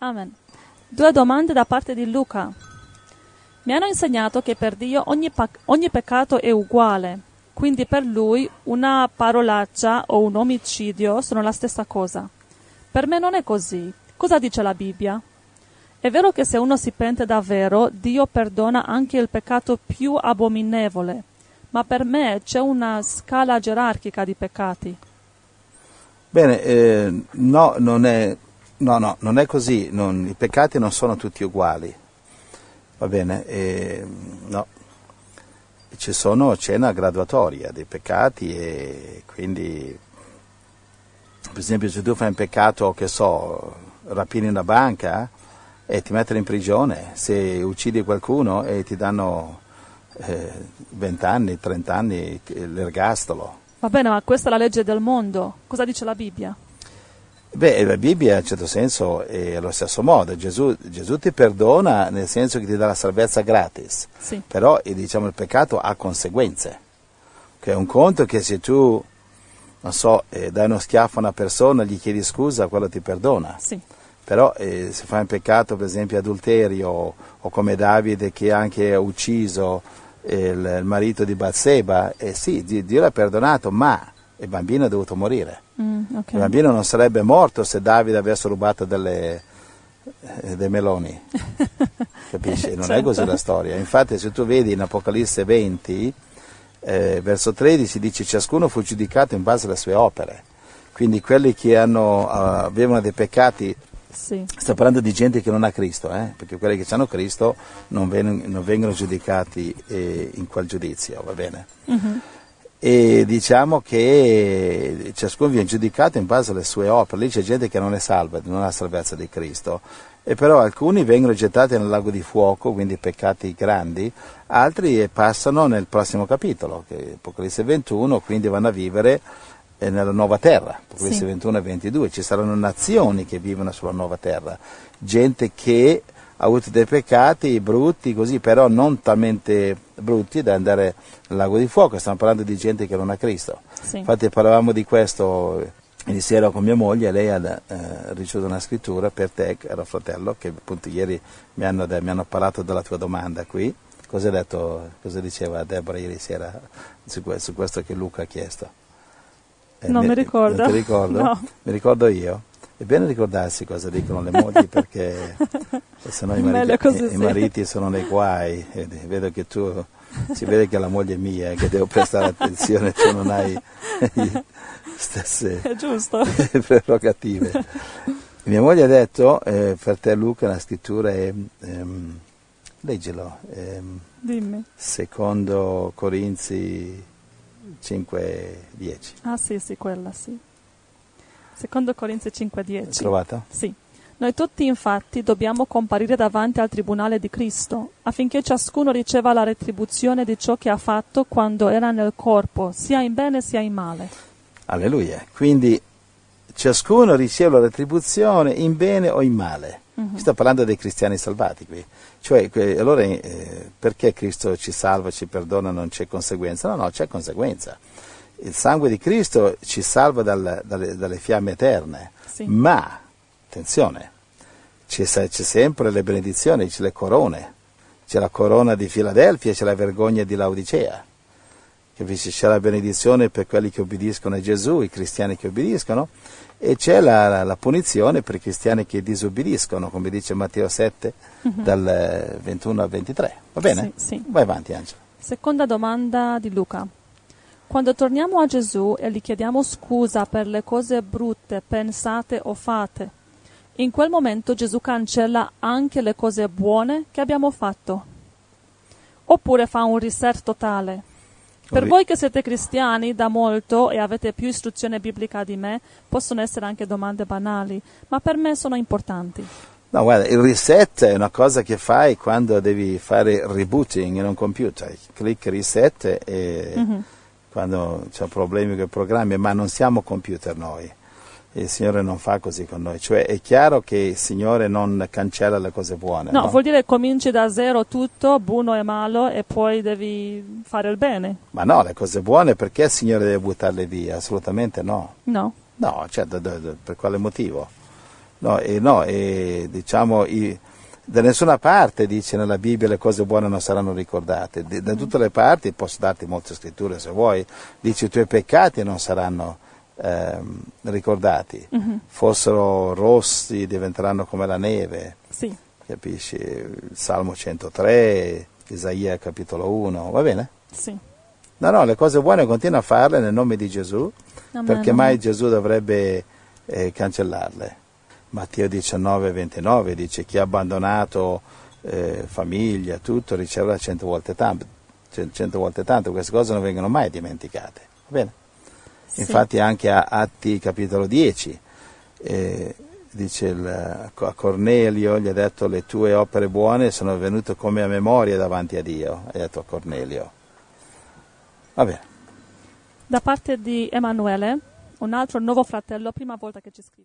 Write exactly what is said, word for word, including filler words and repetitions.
Amen. Due domande da parte di Luca. Mi hanno insegnato che per Dio ogni, pac- ogni peccato è uguale, quindi per Lui una parolaccia o un omicidio sono la stessa cosa. Per me non è così. Cosa dice la Bibbia? È vero che se uno si pente davvero, Dio perdona anche il peccato più abominevole, ma per me c'è una scala gerarchica di peccati. Bene, eh, no, non è, no, no, non è così, non, i peccati non sono tutti uguali, va bene, eh, no, ci sono, c'è una graduatoria dei peccati e quindi, per esempio, se tu fai un peccato, che so, rapini una banca e ti mettono in prigione, se uccidi qualcuno e ti danno vent'anni, trent'anni, l'ergastolo. Va bene, ma questa è la legge del mondo. Cosa dice la Bibbia? Beh, la Bibbia in un certo senso è allo stesso modo. Gesù, Gesù ti perdona nel senso che ti dà la salvezza gratis. Sì. Però, diciamo, il peccato ha conseguenze. Che è un conto che se tu, non so, dai uno schiaffo a una persona, gli chiedi scusa, quello ti perdona. Sì. Però eh, se fai un peccato, per esempio adulterio, o come Davide che anche ha ucciso il, il marito di Bathsheba, eh, sì, Dio l'ha perdonato, ma il bambino è dovuto morire. Mm, okay. Il bambino non sarebbe morto se Davide avesse rubato delle, eh, dei meloni, capisci? Non certo. È così la storia. Infatti se tu vedi in Apocalisse venti, eh, verso tredici, dice ciascuno fu giudicato in base alle sue opere. Quindi quelli che hanno, uh, avevano dei peccati. Sì. Sto parlando di gente che non ha Cristo, eh? Perché quelli che hanno Cristo non, ven- non vengono giudicati eh, in quel giudizio, va bene? Uh-huh. E diciamo che ciascuno viene giudicato in base alle sue opere. Lì c'è gente che non è salva, non ha la salvezza di Cristo, e però alcuni vengono gettati nel lago di fuoco, quindi peccati grandi, altri passano nel prossimo capitolo, che è Apocalisse ventuno, quindi vanno a vivere e nella nuova terra, Apocalisse sì. ventuno e ventidue, ci saranno nazioni che vivono sulla nuova terra, gente che ha avuto dei peccati brutti così, però non talmente brutti da andare nel lago di fuoco. Stiamo parlando di gente che non ha Cristo. Sì. Infatti parlavamo di questo ieri sera con mia moglie, lei ha eh, ricevuto una scrittura per te, caro fratello, che appunto ieri mi hanno, mi hanno parlato della tua domanda qui. Cosa, detto, cosa diceva Deborah ieri sera su questo, su questo che Luca ha chiesto? Eh, non mi, mi ricordo, non ti ricordo? No. Mi ricordo io. È bene ricordarsi cosa dicono le mogli, perché sennò i mariti, i, sì. i mariti sono nei guai. E vedo che tu, si vede che la moglie è mia, che devo prestare attenzione, tu non hai le stesse prerogative. Mia moglie ha detto, eh, per te Luca la scrittura è, ehm, leggilo, ehm, dimmi. Secondo Corinzi cinque dieci. Ah sì, sì, quella sì. Secondo Corinzi cinque dieci. Trovata? Sì. Noi tutti infatti dobbiamo comparire davanti al tribunale di Cristo, affinché ciascuno riceva la retribuzione di ciò che ha fatto quando era nel corpo, sia in bene sia in male. Alleluia. Quindi ciascuno riceve la retribuzione in bene o in male. Uh-huh. Sto parlando dei cristiani salvati qui. Cioè, que- allora eh, perché Cristo ci salva, ci perdona, non c'è conseguenza? No, no, c'è conseguenza. Il sangue di Cristo ci salva dal, dal, dalle fiamme eterne, sì. Ma, attenzione, c'è, c'è sempre le benedizioni, c'è le corone. C'è la corona di Filadelfia, c'è la vergogna di Laodicea. Capisci? C'è la benedizione per quelli che obbediscono a Gesù, i cristiani che obbediscono, e c'è la, la, la punizione per i cristiani che disobbediscono, come dice Matteo sette, uh-huh. dal ventuno al ventitré. Va bene? Sì, sì. Vai avanti, Angela. Seconda domanda di Luca. Quando torniamo a Gesù e gli chiediamo scusa per le cose brutte pensate o fatte, in quel momento Gesù cancella anche le cose buone che abbiamo fatto? Oppure fa un reset totale? Per voi che siete cristiani da molto e avete più istruzione biblica di me, possono essere anche domande banali, ma per me sono importanti. No, guarda, il reset è una cosa che fai quando devi fare rebooting in un computer. Clic reset e mm-hmm. quando c'è problemi con i programmi, ma non siamo computer noi. Il Signore non fa così con noi, cioè è chiaro che il Signore non cancella le cose buone. No, no? Vuol dire cominci da zero tutto, buono e malo, e poi devi fare il bene. Ma no, le cose buone perché il Signore deve buttarle via? Assolutamente no. No. No, cioè, d- d- per quale motivo? No, e no, e diciamo, i, da nessuna parte dice nella Bibbia le cose buone non saranno ricordate, da, da tutte le parti, posso darti molte scritture se vuoi, dice i tuoi peccati non saranno eh, ricordati, uh-huh. fossero rossi diventeranno come la neve, sì. Capisci? Il Salmo centotré, Isaia capitolo uno, va bene? Sì. No, no, le cose buone continua a farle nel nome di Gesù, amen, perché mai amen. Gesù dovrebbe eh, cancellarle. Matteo diciannove ventinove dice chi ha abbandonato eh, famiglia, tutto, riceverà cento volte tanto, cento volte tanto, queste cose non vengono mai dimenticate, va bene? Sì. Infatti anche a Atti capitolo dieci, eh, dice il, a Cornelio, gli ha detto le tue opere buone sono venute come a memoria davanti a Dio, ha detto a Cornelio, va bene. Da parte di Emanuele, un altro nuovo fratello, prima volta che ci scrive.